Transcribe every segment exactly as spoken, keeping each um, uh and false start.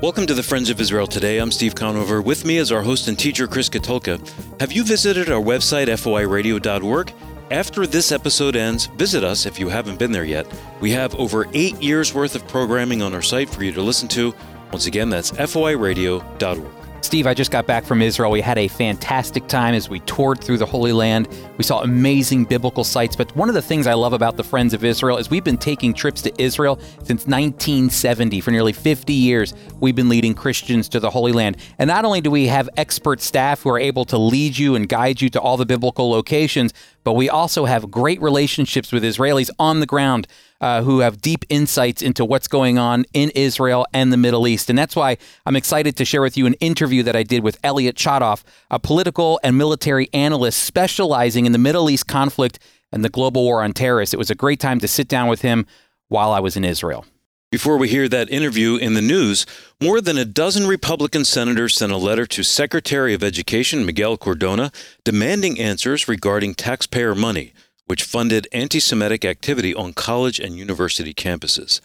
Welcome to the Friends of Israel Today. I'm Steve Conover. With me is our host and teacher, Chris Katulka. Have you visited our website, foir radio dot org? After this episode ends, visit us if you haven't been there yet. We have over eight years worth of programming on our site for you to listen to. Once again, that's foir radio dot org. Steve, I just got back from Israel. We had a fantastic time as we toured through the Holy Land. We saw amazing biblical sites. But one of the things I love about the Friends of Israel is we've been taking trips to Israel since nineteen seventy. For nearly fifty years, we've been leading Christians to the Holy Land. And not only do we have expert staff who are able to lead you and guide you to all the biblical locations, but we also have great relationships with Israelis on the ground uh, who have deep insights into what's going on in Israel and the Middle East. And that's why I'm excited to share with you an interview that I did with Elliot Chodoff, a political and military analyst specializing in the Middle East conflict and the global war on terrorists. It was a great time to sit down with him while I was in Israel. Before we hear that interview in the news, more than a dozen Republican senators sent a letter to Secretary of Education Miguel Cordona demanding answers regarding taxpayer money, which funded anti-Semitic activity on college and university campuses.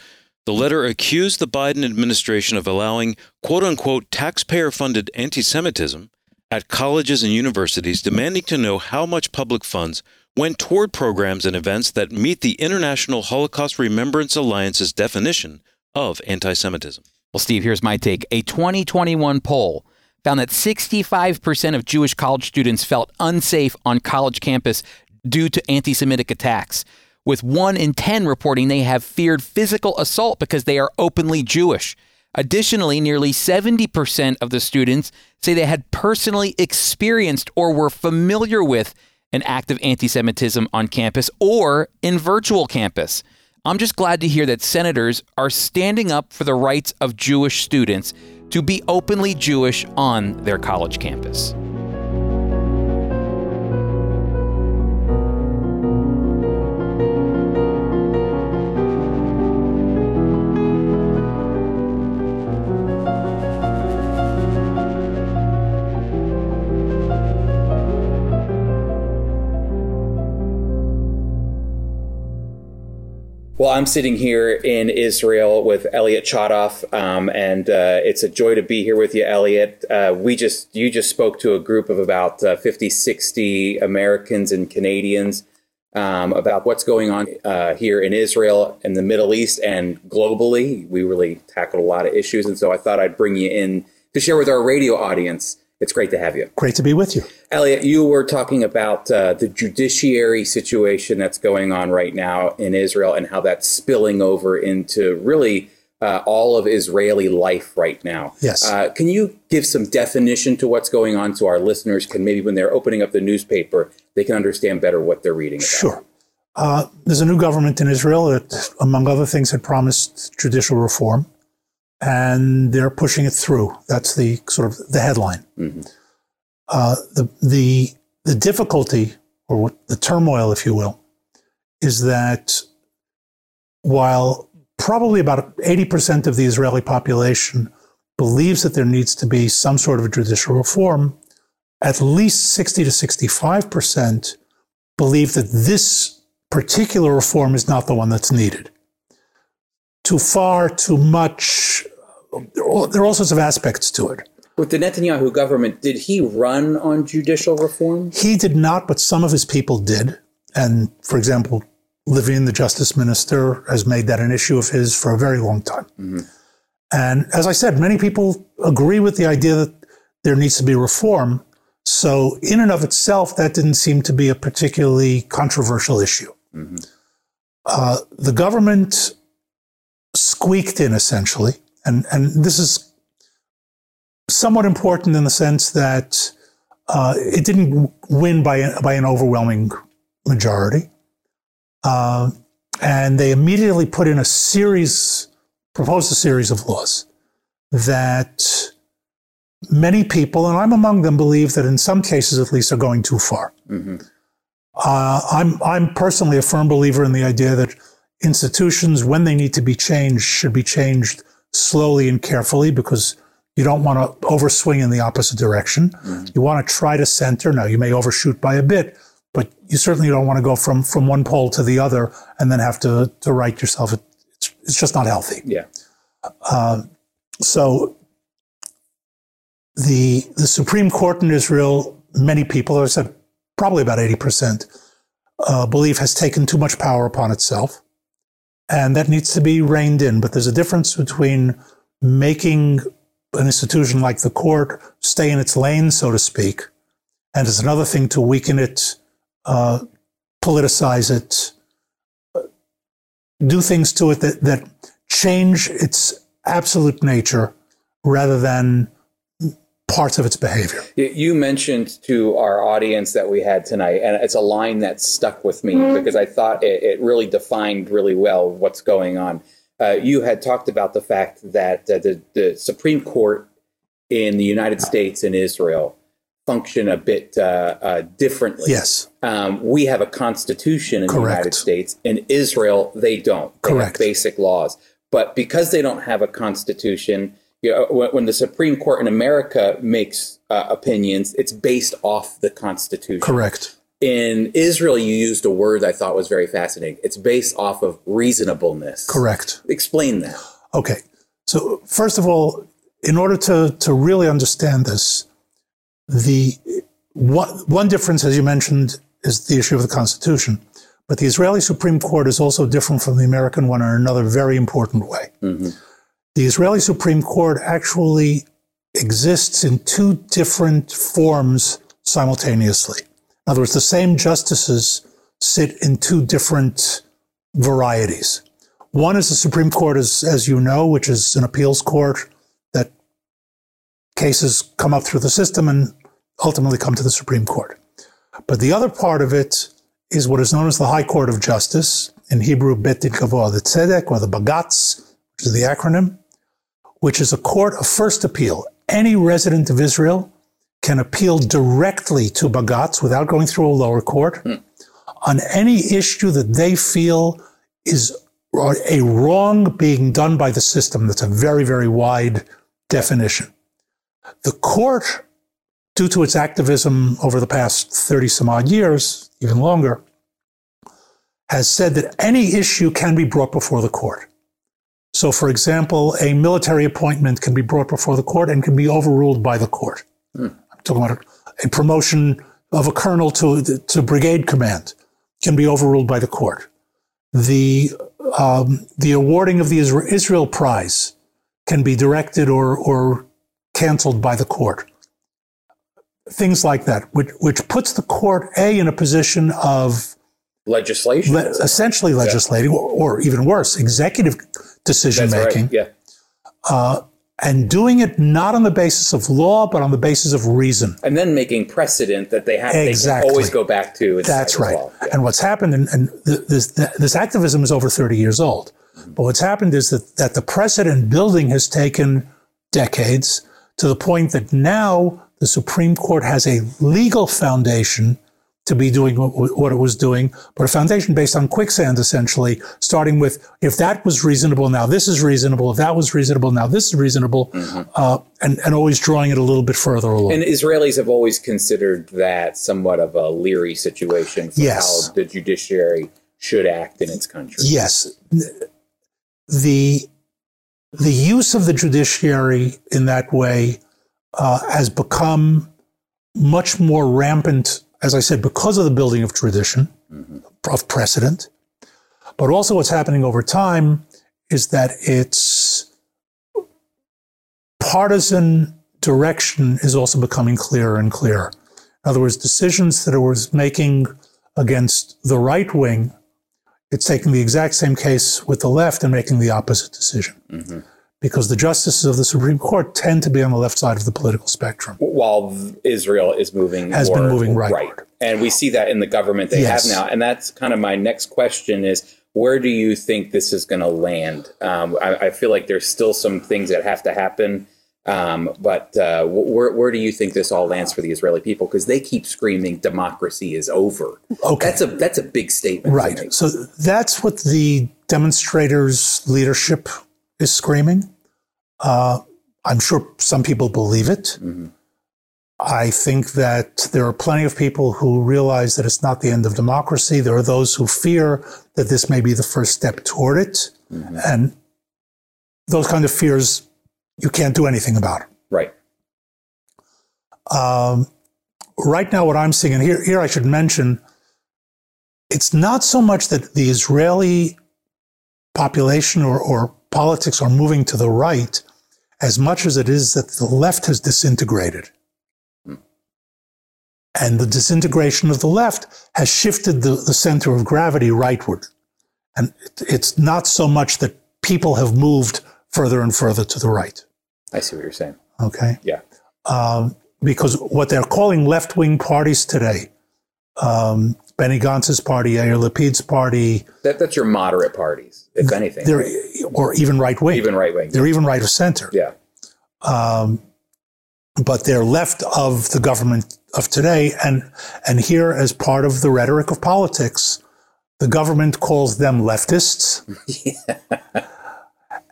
The letter accused the Biden administration of allowing, quote-unquote, taxpayer-funded anti-Semitism at colleges and universities, demanding to know how much public funds went toward programs and events that meet the International Holocaust Remembrance Alliance's definition of anti-Semitism. Well, Steve, here's my take. A twenty twenty-one poll found that sixty-five percent of Jewish college students felt unsafe on college campus due to anti-Semitic attacks, with one in ten reporting they have feared physical assault because they are openly Jewish. Additionally, nearly seventy percent of the students say they had personally experienced or were familiar with an act of anti-Semitism on campus or in virtual campus. I'm just glad to hear that senators are standing up for the rights of Jewish students to be openly Jewish on their college campus. Well, I'm sitting here in Israel with Elliot Chodoff, um, and uh, it's a joy to be here with you, Elliot. Uh, we just you just spoke to a group of about uh, fifty, sixty Americans and Canadians um, about what's going on uh, here in Israel and the Middle East and globally. We really tackled a lot of issues, and so I thought I'd bring you in to share with our radio audience. It's great to have you. Great to be with you. Elliot, you were talking about uh, the judiciary situation that's going on right now in Israel and how that's spilling over into really uh, all of Israeli life right now. Yes. Uh, can you give some definition to what's going on so our listeners can maybe when they're opening up the newspaper, they can understand better what they're reading about? Sure. Uh, there's a new government in Israel that, among other things, had promised judicial reform. And they're pushing it through. That's the sort of the headline. Mm-hmm. Uh, the the the difficulty, or what, the turmoil, if you will, is that while probably about eighty percent of the Israeli population believes that there needs to be some sort of judicial reform, at least sixty to sixty-five percent believe that this particular reform is not the one that's needed. Too far, too much. There are all sorts of aspects to it. With the Netanyahu government, did he run on judicial reform? He did not, but some of his people did. And, for example, Levine, the justice minister, has made that an issue of his for a very long time. Mm-hmm. And as I said, many people agree with the idea that there needs to be reform. So in and of itself, that didn't seem to be a particularly controversial issue. Mm-hmm. Uh, the government squeaked in, essentially. And and this is somewhat important in the sense that uh, it didn't win by an, by an overwhelming majority. Uh, and they immediately put in a series, proposed a series of laws that many people, and I'm among them, believe that in some cases at least are going too far. Mm-hmm. Uh, I'm I'm personally a firm believer in the idea that institutions, when they need to be changed, should be changed slowly and carefully because you don't want to overswing in the opposite direction. Mm-hmm. You want to try to center. Now, you may overshoot by a bit, but you certainly don't want to go from, from one pole to the other and then have to, to right yourself. It's, it's just not healthy. Yeah. Uh, so The the Supreme Court in Israel, many people, as I said, probably about eighty percent, uh, believe has taken too much power upon itself. And that needs to be reined in. But there's a difference between making an institution like the court stay in its lane, so to speak, and it's another thing to weaken it, uh, politicize it, do things to it that, that change its absolute nature rather than parts of its behavior. You mentioned to our audience that we had tonight, and it's a line that stuck with me because I thought it, it really defined really well what's going on. Uh, you had talked about the fact that uh, the, the Supreme Court in the United States and Israel function a bit uh, uh, differently. Yes. Um, we have a constitution in Correct. The United States. In Israel, they don't. They Correct. Have basic laws. But because they don't have a constitution, you know, when the Supreme Court in America makes uh, opinions, it's based off the Constitution. Correct. In Israel, you used a word I thought was very fascinating. It's based off of reasonableness. Correct. Explain that. Okay. So first of all, in order to, to really understand this, the one, one difference, as you mentioned, is the issue of the Constitution. But the Israeli Supreme Court is also different from the American one in another very important way. Mm-hmm. The Israeli Supreme Court actually exists in two different forms simultaneously. In other words, the same justices sit in two different varieties. One is the Supreme Court, as, as you know, which is an appeals court that cases come up through the system and ultimately come to the Supreme Court. But the other part of it is what is known as the High Court of Justice, in Hebrew, Bet Din Kavod the Tzedek, or the Bagatz, which is the acronym, which is a court of first appeal. Any resident of Israel can appeal directly to Bagatz without going through a lower court mm. on any issue that they feel is a wrong being done by the system. That's a very, very wide definition. The court, due to its activism over the past thirty some odd years, even longer, has said that any issue can be brought before the court. So, for example, a military appointment can be brought before the court and can be overruled by the court. Hmm. I'm talking about a, a promotion of a colonel to to brigade command can be overruled by the court. The um, the awarding of the Israel Prize can be directed or or canceled by the court. Things like that, which which puts the court a in a position of legislation, le- essentially legislating, yeah. or, or even worse, executive decision-making, right. yeah. uh, and doing it not on the basis of law, but on the basis of reason. And then making precedent that they have exactly. to always go back to. That's right. Yeah. And what's happened, and, and this, this activism is over thirty years old, but what's happened is that, that the precedent building has taken decades to the point that now the Supreme Court has a legal foundation to be doing what it was doing, but a foundation based on quicksand, essentially, starting with, if that was reasonable, now this is reasonable, if that was reasonable, now this is reasonable, mm-hmm. uh, and, and always drawing it a little bit further along. And Israelis have always considered that somewhat of a leery situation for yes. how the judiciary should act in its country. Yes. The, the use of the judiciary in that way uh, has become much more rampant, as I said, because of the building of tradition, mm-hmm. of precedent, but also what's happening over time is that its partisan direction is also becoming clearer and clearer. In other words, decisions that it was making against the right wing, it's taking the exact same case with the left and making the opposite decision. Mm-hmm. Because the justices of the Supreme Court tend to be on the left side of the political spectrum. While Israel is moving has been moving right. right. And we see that in the government they yes. have now. And that's kind of my next question is, where do you think this is going to land? Um, I, I feel like there's still some things that have to happen. Um, but uh, where, where do you think this all lands for the Israeli people? Because they keep screaming democracy is over. Okay. That's a that's a big statement. Right. So that's what the demonstrators' leadership is screaming. Uh, I'm sure some people believe it. Mm-hmm. I think that there are plenty of people who realize that it's not the end of democracy. There are those who fear that this may be the first step toward it. Mm-hmm. And those kind of fears, you can't do anything about. Right. Um, right now, what I'm seeing, and here, here I should mention, it's not so much that the Israeli population or, or politics are moving to the right as much as it is that the left has disintegrated. And the disintegration of the left has shifted the, the center of gravity rightward. And it, it's not so much that people have moved further and further to the right. I see what you're saying. Okay. Yeah. Um, because what they're calling left-wing parties today, um, Benny Gantz's party, Yair Lapid's party. That, that's your moderate parties, if anything. Or even right-wing. Even right-wing. They're yeah. even right of center. Yeah. Um, but they're left of the government of today. And, and here, as part of the rhetoric of politics, the government calls them leftists. yeah.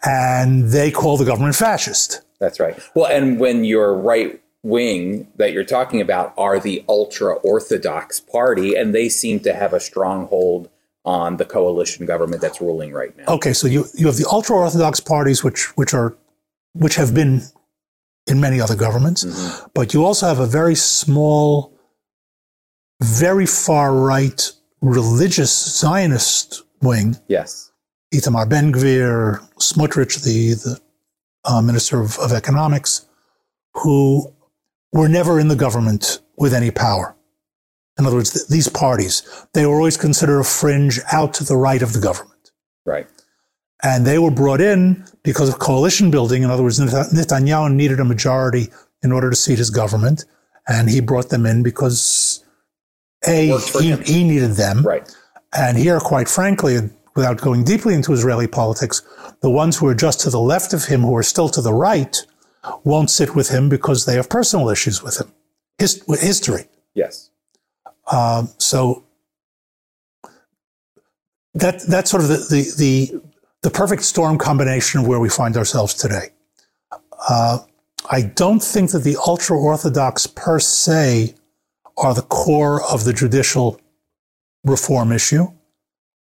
And they call the government fascist. That's right. Well, and when your right wing that you're talking about are the ultra-Orthodox party, and they seem to have a stronghold on the coalition government that's ruling right now. Okay, so you, you have the ultra-Orthodox parties, which which are which have been in many other governments, mm-hmm. but you also have a very small, very far-right religious Zionist wing. Yes. Itamar Ben-Gvir, Smutrich, the, the uh, Minister of, of Economics, who were never in the government with any power. In other words, th- these parties, they were always considered a fringe out to the right of the government. Right. And they were brought in because of coalition building. In other words, Netanyahu needed a majority in order to seat his government, and he brought them in because, A, he, he needed them. Right. And here, quite frankly, without going deeply into Israeli politics, the ones who are just to the left of him, who are still to the right, won't sit with him because they have personal issues with him, Hist- with history. Yes. Um, so that that's sort of the, the the the perfect storm combination of where we find ourselves today. Uh, I don't think that the ultra-Orthodox per se are the core of the judicial reform issue.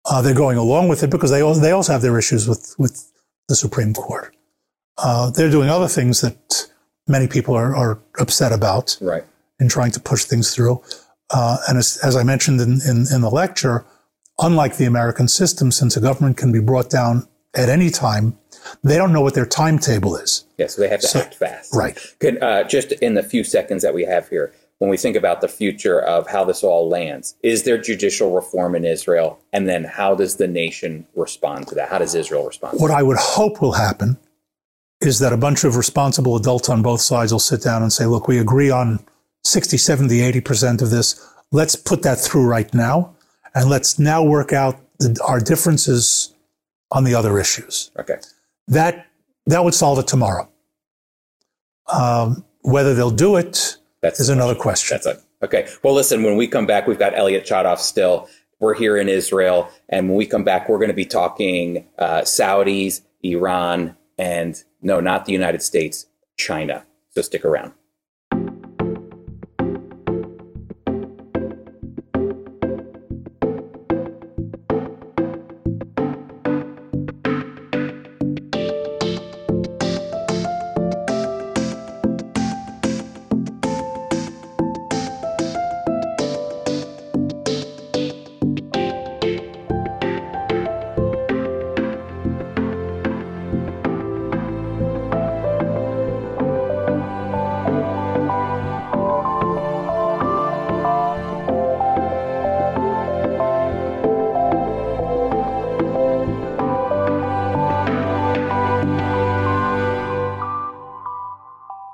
Uh, they're going along with it because they also, they also have their issues with, with the Supreme Court. Uh, they're doing other things that many people are, are upset about right. in trying to push things through. Uh, and as, as I mentioned in, in, in the lecture, unlike the American system, since a government can be brought down at any time, they don't know what their timetable is. Yeah, so they have to so, act fast. Right. Could, uh, just in the few seconds that we have here, when we think about the future of how this all lands, is there judicial reform in Israel? And then how does the nation respond to that? How does Israel respond to what that? I would hope will happen is that a bunch of responsible adults on both sides will sit down and say, look, we agree on sixty, seventy, eighty percent of this. Let's put that through right now. And let's now work out the, our differences on the other issues. Okay. That that would solve it tomorrow. Um, whether they'll do it, That's is another question. That's a, okay. Well, listen, when we come back, we've got Elliot Chodoff still. We're here in Israel. And when we come back, we're going to be talking uh, Saudis, Iran, and no, not the United States, China. So stick around.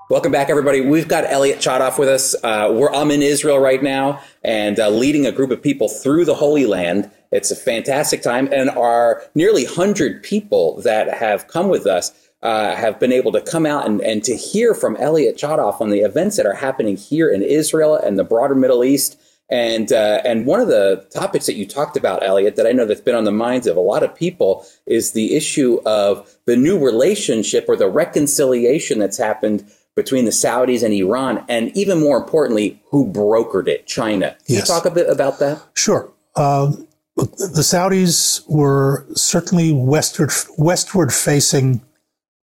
Welcome back, everybody. We've got Elliot Chodoff with us. Uh, we're, I'm in Israel right now and uh, leading a group of people through the Holy Land. It's a fantastic time. And our nearly one hundred people that have come with us uh, have been able to come out and, and to hear from Elliot Chodoff on the events that are happening here in Israel and the broader Middle East. And uh, and one of the topics that you talked about, Elliot, that I know that's been on the minds of a lot of people is the issue of the new relationship or the reconciliation that's happened between the Saudis and Iran, and even more importantly, who brokered it, China. Can yes. you talk a bit about that? Sure. Um, the Saudis were certainly westward, westward-facing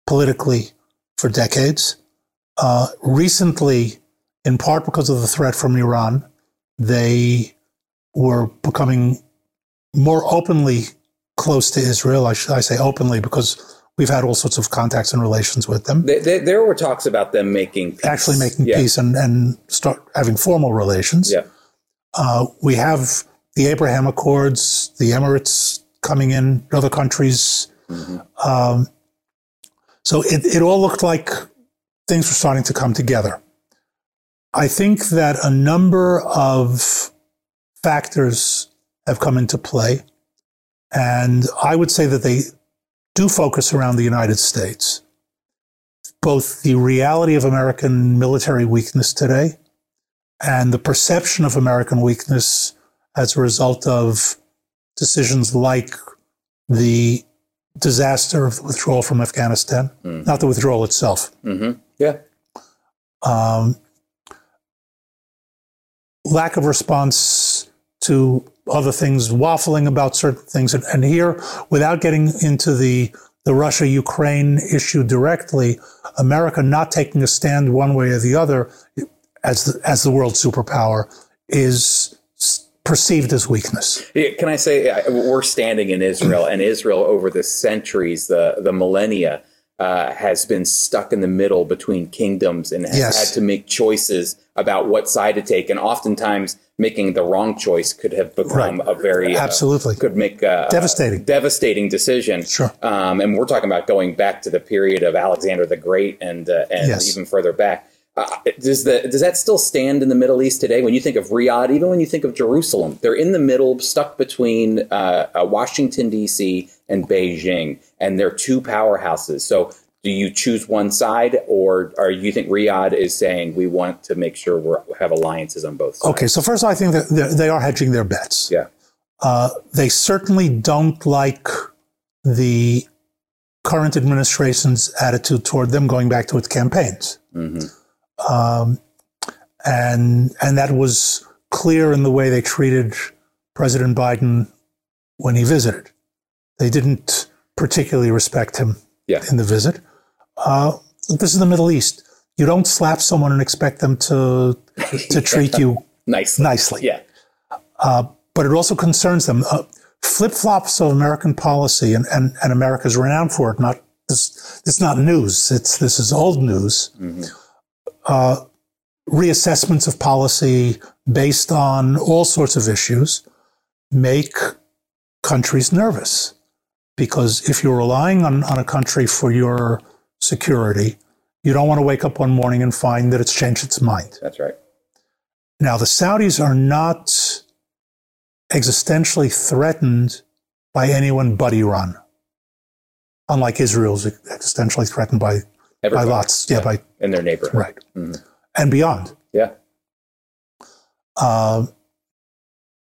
politically for decades. Uh, recently, in part because of the threat from Iran, they were becoming more openly close to Israel. I, should, I say openly because we've had all sorts of contacts and relations with them. They, they, there were talks about them making peace. Actually making yeah. peace and, and start having formal relations. Yeah. Uh, we have the Abraham Accords, the Emirates coming in, other countries. Mm-hmm. Um, so it, it all looked like things were starting to come together. I think that a number of factors have come into play, and I would say that they do focus around the United States, both the reality of American military weakness today and the perception of American weakness as a result of decisions like the disaster of the withdrawal from Afghanistan, mm-hmm. not the withdrawal itself. Mm-hmm. Yeah. Um, lack of response to other things, waffling about certain things. And, and here, without getting into the, the Russia-Ukraine issue directly, America not taking a stand one way or the other as the, as the world superpower is perceived as weakness. Can I say, we're standing in Israel, and Israel over the centuries, the, the millennia, uh, has been stuck in the middle between kingdoms and has yes. had to make choices about what side to take. And oftentimes making the wrong choice could have become right. a very, absolutely uh, could make a devastating, a devastating decision. Sure. Um, and we're talking about going back to the period of Alexander the Great and, uh, and yes. even further back. Uh, does, the, does that still stand in the Middle East today? When you think of Riyadh, even when you think of Jerusalem, they're in the middle, stuck between uh, uh, Washington, D C and Beijing, and they're two powerhouses. So do you choose one side, or do you think Riyadh is saying we want to make sure we have alliances on both sides? Okay, so first I think that they are hedging their bets. Yeah, uh, they certainly don't like the current administration's attitude toward them going back to its campaigns. Mm-hmm. Um, and and that was clear in the way they treated President Biden when he visited. They didn't particularly respect him yeah. in the visit. Uh, this is the Middle East. You don't slap someone and expect them to to treat you nicely. nicely. Yeah. Uh, but it also concerns them. Uh, flip-flops of American policy, and, and, and America's renowned for it. Not this. It's not news. It's this is old news. Mm-hmm. Uh, reassessments of policy based on all sorts of issues make countries nervous, because if you're relying on, on a country for your security, you don't want to wake up one morning and find that it's changed its mind. That's right. Now, the Saudis are not existentially threatened by anyone but Iran, unlike Israel's existentially threatened by Everybody. By lots, yeah, yeah, by in their neighborhood, right, mm-hmm. and beyond, yeah. Uh,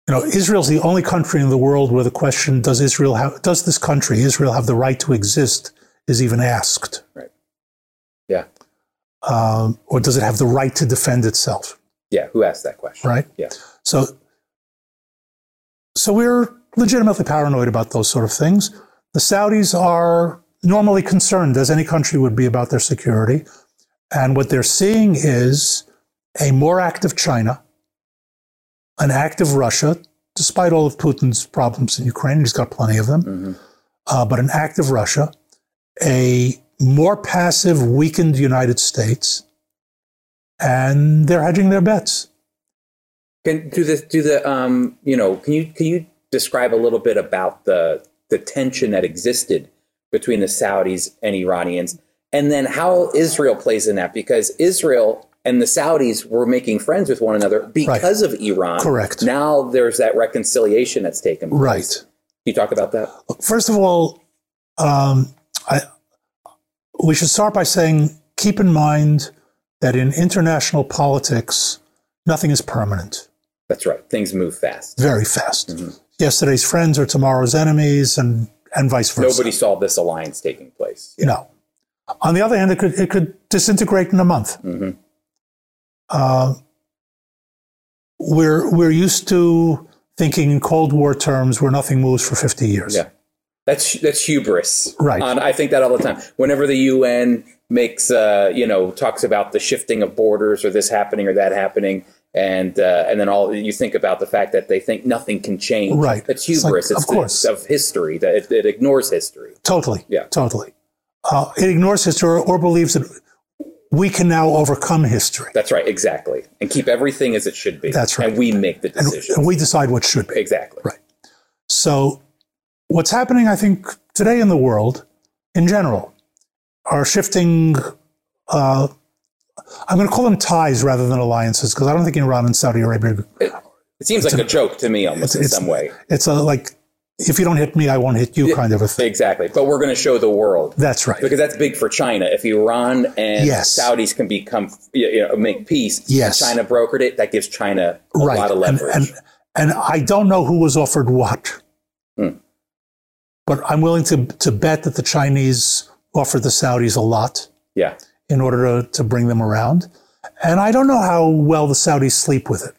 you know, Israel's the only country in the world where the question "Does Israel have? Does this country, Israel, have the right to exist?" is even asked, right? Yeah, um, or does it have the right to defend itself? Yeah, who asked that question? Right. Yeah. So, so we're legitimately paranoid about those sort of things. The Saudis are normally concerned, as any country would be, about their security. And what they're seeing is a more active China, an active Russia, despite all of Putin's problems in Ukraine, he's got plenty of them, mm-hmm. uh, but an active Russia, a more passive, weakened United States, and they're hedging their bets. Can do the do the um, you know, can you can you describe a little bit about the the tension that existed between the Saudis and Iranians, and then how Israel plays in that, because Israel and the Saudis were making friends with one another because right. of Iran. Correct. Now there's that reconciliation that's taken place. Right. Can you talk about that? First of all, um, I, we should start by saying, keep in mind that in international politics, nothing is permanent. That's right. Things move fast. Very fast. Mm-hmm. Yesterday's friends are tomorrow's enemies, and And vice versa. Nobody saw this alliance taking place. Yeah. No. On the other hand, it could it could disintegrate in a month. Mm-hmm. Uh, we're we're used to thinking in Cold War terms, where nothing moves for fifty years. Yeah, that's that's hubris. Right. Uh, I think that all the time. Whenever the U N makes, uh, you know, talks about the shifting of borders or this happening or that happening. And uh, and then all you think about the fact that they think nothing can change. Right. That's hubris. It's like, of it's, course. It's of history. That it, it ignores history. Totally. Yeah. Totally. Uh, it ignores history or believes that we can now overcome history. That's right. Exactly. And keep everything as it should be. That's right. And we make the decision. And, and we decide what should be. Exactly. Right. So what's happening, I think, today in the world in general are shifting uh, – I'm going to call them ties rather than alliances, because I don't think Iran and Saudi Arabia. It, it seems like a, a joke to me almost it's, in it's, some way. It's a, like, if you don't hit me, I won't hit you kind of a thing. Exactly. But we're going to show the world. That's right. Because that's big for China. If Iran and yes. Saudis can become, you know, make peace, yes. China brokered it, that gives China a right. lot of leverage. And, and, and I don't know who was offered what, hmm. but I'm willing to, to bet that the Chinese offered the Saudis a lot. Yeah. in order to, to bring them around. And I don't know how well the Saudis sleep with it.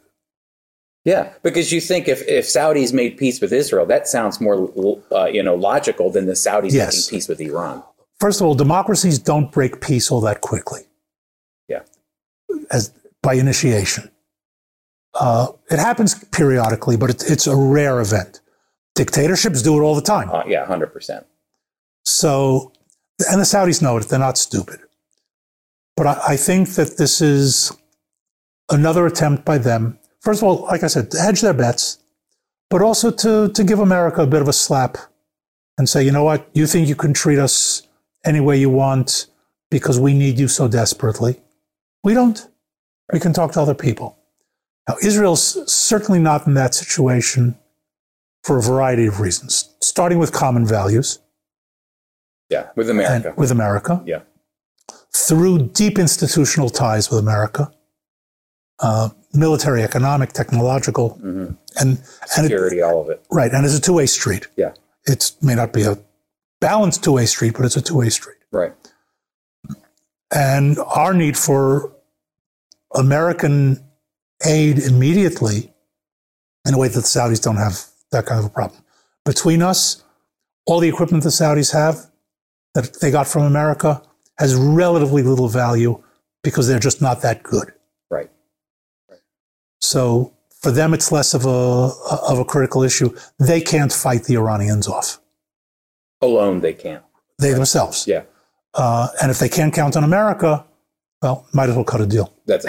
Yeah, because you think if, if Saudis made peace with Israel, that sounds more uh, you know, logical than the Saudis yes. making peace with Iran. First of all, democracies don't break peace all that quickly. Yeah. As by initiation. Uh, it happens periodically, but it, it's a rare event. Dictatorships do it all the time. Uh, yeah, one hundred percent. So, and the Saudis know it. They're not stupid. But I think that this is another attempt by them, first of all, like I said, to hedge their bets, but also to, to give America a bit of a slap and say, you know what, you think you can treat us any way you want because we need you so desperately. We don't. We can talk to other people. Now, Israel's certainly not in that situation for a variety of reasons, starting with common values. Yeah, with America. With America. Yeah. Through deep institutional ties with America, uh, military, economic, technological, mm-hmm. and security, and it, all of it. Right, and it's a two-way street. Yeah, it may not be a balanced two-way street, but it's a two-way street. Right. And our need for American aid immediately, in a way that the Saudis don't have that kind of a problem. Between us, all the equipment the Saudis have that they got from America has relatively little value because they're just not that good. Right. Right. So for them, it's less of a of a critical issue. They can't fight the Iranians off. Alone, they can't. They right. themselves. Yeah. Uh, and if they can't count on America, well, might as well cut a deal. That's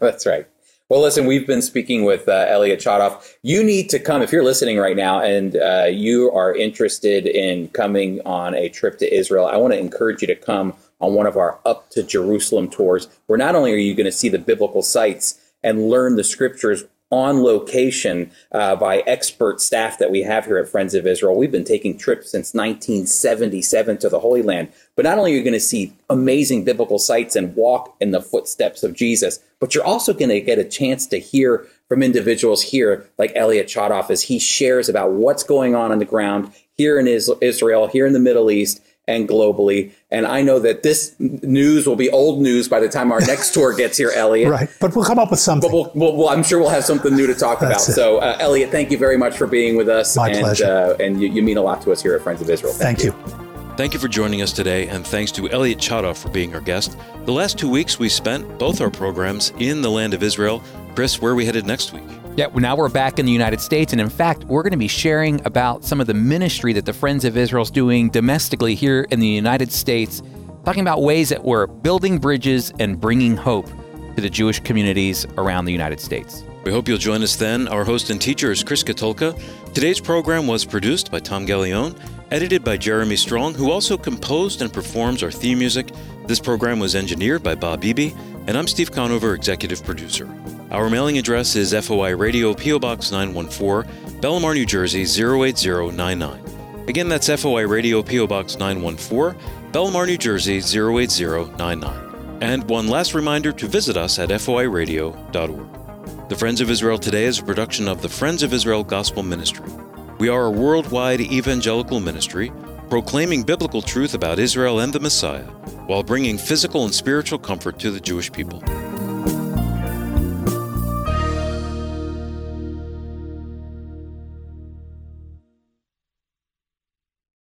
that's right. Well, listen, we've been speaking with uh, Elliot Chodoff. You need to come, if you're listening right now and uh, you are interested in coming on a trip to Israel, I want to encourage you to come on one of our Up to Jerusalem tours, where not only are you going to see the biblical sites and learn the scriptures on location uh, by expert staff that we have here at Friends of Israel. We've been taking trips since nineteen seventy-seven to the Holy Land. But not only are you going to see amazing biblical sites and walk in the footsteps of Jesus, but you're also going to get a chance to hear from individuals here like Elliot Chodoff as he shares about what's going on on the ground here in Israel, here in the Middle East, and globally. And I know that this news will be old news by the time our next tour gets here, Elliot. Right. But we'll come up with something. But we'll, we'll, we'll, I'm sure we'll have something new to talk about. It. So, uh, Elliot, thank you very much for being with us. My and, pleasure. Uh, and you, you mean a lot to us here at Friends of Israel. Thank, thank you. you. Thank you for joining us today, and thanks to Elliot Chodoff for being our guest. The last two weeks, we spent both our programs in the land of Israel. Chris, where are we headed next week? Yeah, well, now we're back in the United States, and in fact, we're going to be sharing about some of the ministry that the Friends of Israel is doing domestically here in the United States, talking about ways that we're building bridges and bringing hope to the Jewish communities around the United States. We hope you'll join us then. Our host and teacher is Chris Katulka. Today's program was produced by Tom Gallione, edited by Jeremy Strong, who also composed and performs our theme music. This program was engineered by Bob Beebe, and I'm Steve Conover, executive producer. Our mailing address is F O I Radio, P O Box nine one four, Belmar, New Jersey zero eight zero nine nine. Again, that's F O I Radio, P O Box nine one four, Belmar, New Jersey zero eight zero nine nine. And one last reminder to visit us at F O I radio dot org. The Friends of Israel Today is a production of the Friends of Israel Gospel Ministry. We are a worldwide evangelical ministry proclaiming biblical truth about Israel and the Messiah while bringing physical and spiritual comfort to the Jewish people.